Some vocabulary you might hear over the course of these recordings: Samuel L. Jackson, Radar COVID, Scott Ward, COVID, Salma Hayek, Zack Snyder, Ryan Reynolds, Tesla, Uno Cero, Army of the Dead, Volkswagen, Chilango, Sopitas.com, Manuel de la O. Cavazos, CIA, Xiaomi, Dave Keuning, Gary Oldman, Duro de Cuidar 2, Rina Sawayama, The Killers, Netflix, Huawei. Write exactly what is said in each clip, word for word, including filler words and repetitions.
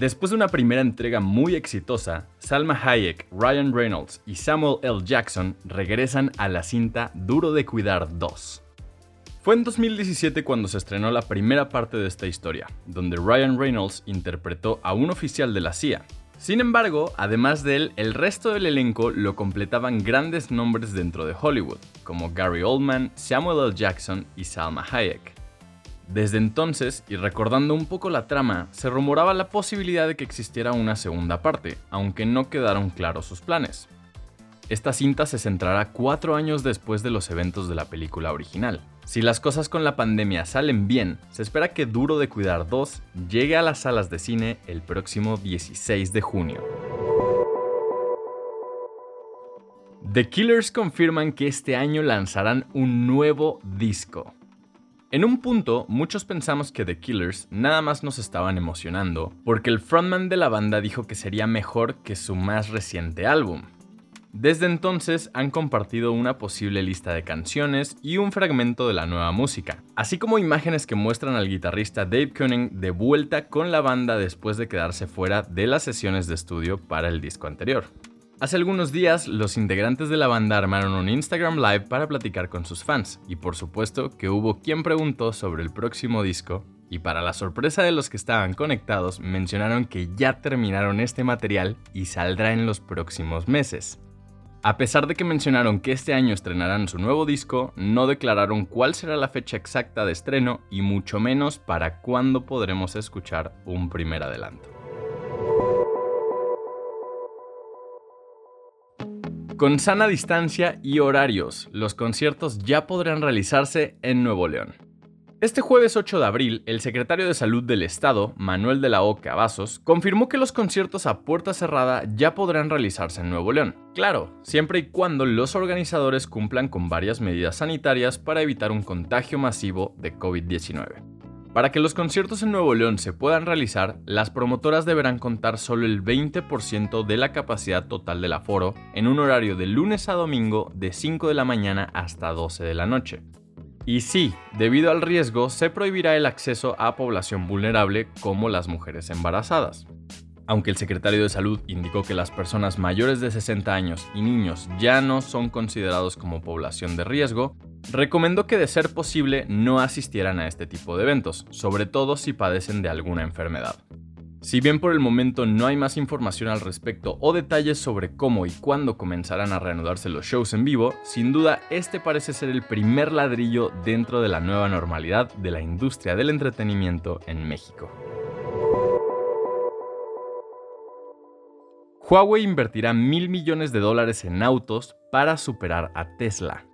Después de una primera entrega muy exitosa, Salma Hayek, Ryan Reynolds y Samuel L. Jackson regresan a la cinta Duro de Cuidar dos. Fue en dos mil diecisiete cuando se estrenó la primera parte de esta historia, donde Ryan Reynolds interpretó a un oficial de la C I A. Sin embargo, además de él, el resto del elenco lo completaban grandes nombres dentro de Hollywood, como Gary Oldman, Samuel L. Jackson y Salma Hayek. Desde entonces, y recordando un poco la trama, se rumoraba la posibilidad de que existiera una segunda parte, aunque no quedaron claros sus planes. Esta cinta se centrará cuatro años después de los eventos de la película original. Si las cosas con la pandemia salen bien, se espera que Duro de Cuidar dos llegue a las salas de cine el próximo dieciséis de junio. The Killers confirman que este año lanzarán un nuevo disco. En un punto, muchos pensamos que The Killers nada más nos estaban emocionando, porque el frontman de la banda dijo que sería mejor que su más reciente álbum. Desde entonces han compartido una posible lista de canciones y un fragmento de la nueva música, así como imágenes que muestran al guitarrista Dave Keuning de vuelta con la banda después de quedarse fuera de las sesiones de estudio para el disco anterior. Hace algunos días, los integrantes de la banda armaron un Instagram Live para platicar con sus fans, y por supuesto que hubo quien preguntó sobre el próximo disco, y para la sorpresa de los que estaban conectados, mencionaron que ya terminaron este material y saldrá en los próximos meses. A pesar de que mencionaron que este año estrenarán su nuevo disco, no declararon cuál será la fecha exacta de estreno y mucho menos para cuándo podremos escuchar un primer adelanto. Con sana distancia y horarios, los conciertos ya podrán realizarse en Nuevo León. Este jueves ocho de abril, el secretario de Salud del Estado, Manuel de la O. Cavazos, confirmó que los conciertos a puerta cerrada ya podrán realizarse en Nuevo León. Claro, siempre y cuando los organizadores cumplan con varias medidas sanitarias para evitar un contagio masivo de COVID diecinueve. Para que los conciertos en Nuevo León se puedan realizar, las promotoras deberán contar solo el veinte por ciento de la capacidad total del aforo en un horario de lunes a domingo de cinco de la mañana hasta doce de la noche. Y sí, debido al riesgo, se prohibirá el acceso a población vulnerable como las mujeres embarazadas. Aunque el secretario de Salud indicó que las personas mayores de sesenta años y niños ya no son considerados como población de riesgo, recomendó que de ser posible no asistieran a este tipo de eventos, sobre todo si padecen de alguna enfermedad. Si bien por el momento no hay más información al respecto o detalles sobre cómo y cuándo comenzarán a reanudarse los shows en vivo, sin duda este parece ser el primer ladrillo dentro de la nueva normalidad de la industria del entretenimiento en México. Huawei invertirá mil millones de dólares en autos para superar a Tesla.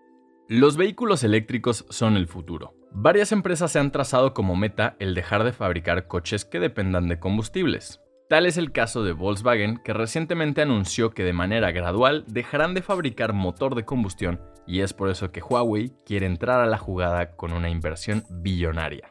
Los vehículos eléctricos son el futuro. Varias empresas se han trazado como meta el dejar de fabricar coches que dependan de combustibles. Tal es el caso de Volkswagen, que recientemente anunció que de manera gradual dejarán de fabricar motor de combustión, y es por eso que Huawei quiere entrar a la jugada con una inversión billonaria.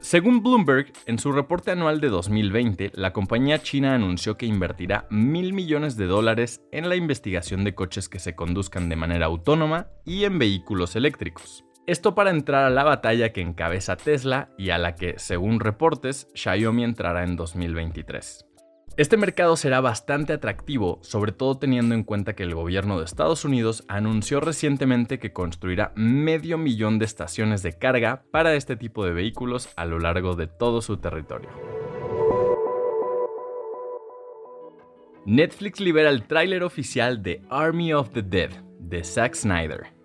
Según Bloomberg, en su reporte anual de dos mil veinte, la compañía china anunció que invertirá mil millones de dólares en la investigación de coches que se conduzcan de manera autónoma y en vehículos eléctricos. Esto para entrar a la batalla que encabeza Tesla y a la que, según reportes, Xiaomi entrará en dos mil veintitrés. Este mercado será bastante atractivo, sobre todo teniendo en cuenta que el gobierno de Estados Unidos anunció recientemente que construirá medio millón de estaciones de carga para este tipo de vehículos a lo largo de todo su territorio. Netflix libera el tráiler oficial de Army of the Dead, de Zack Snyder.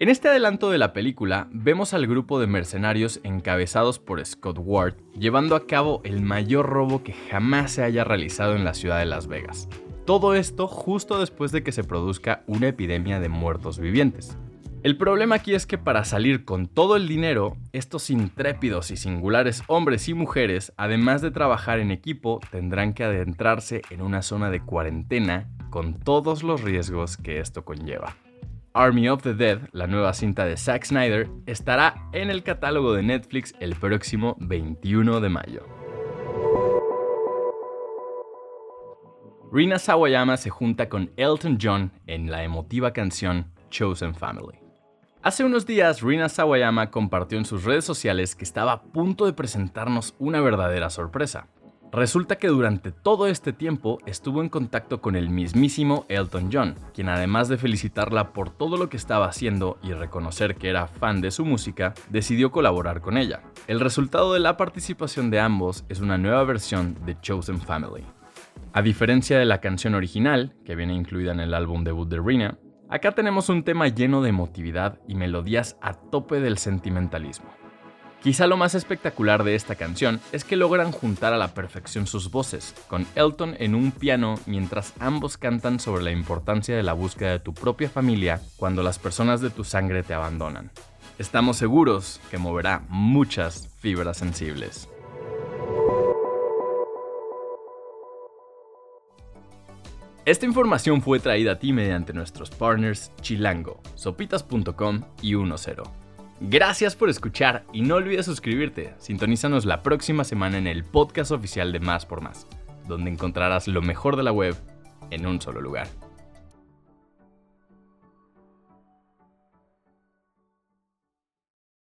En este adelanto de la película, vemos al grupo de mercenarios encabezados por Scott Ward llevando a cabo el mayor robo que jamás se haya realizado en la ciudad de Las Vegas. Todo esto justo después de que se produzca una epidemia de muertos vivientes. El problema aquí es que para salir con todo el dinero, estos intrépidos y singulares hombres y mujeres, además de trabajar en equipo, tendrán que adentrarse en una zona de cuarentena con todos los riesgos que esto conlleva. Army of the Dead, la nueva cinta de Zack Snyder, estará en el catálogo de Netflix el próximo veintiuno de mayo. Rina Sawayama se junta con Elton John en la emotiva canción Chosen Family. Hace unos días, Rina Sawayama compartió en sus redes sociales que estaba a punto de presentarnos una verdadera sorpresa. Resulta que durante todo este tiempo estuvo en contacto con el mismísimo Elton John, quien además de felicitarla por todo lo que estaba haciendo y reconocer que era fan de su música, decidió colaborar con ella. El resultado de la participación de ambos es una nueva versión de The Chosen Family. A diferencia de la canción original, que viene incluida en el álbum debut de Rina, acá tenemos un tema lleno de emotividad y melodías a tope del sentimentalismo. Quizá lo más espectacular de esta canción es que logran juntar a la perfección sus voces, con Elton en un piano mientras ambos cantan sobre la importancia de la búsqueda de tu propia familia cuando las personas de tu sangre te abandonan. Estamos seguros que moverá muchas fibras sensibles. Esta información fue traída a ti mediante nuestros partners Chilango, Sopitas punto com y Uno Cero. Gracias por escuchar y no olvides suscribirte. Sintonízanos la próxima semana en el podcast oficial de Más por Más, donde encontrarás lo mejor de la web en un solo lugar.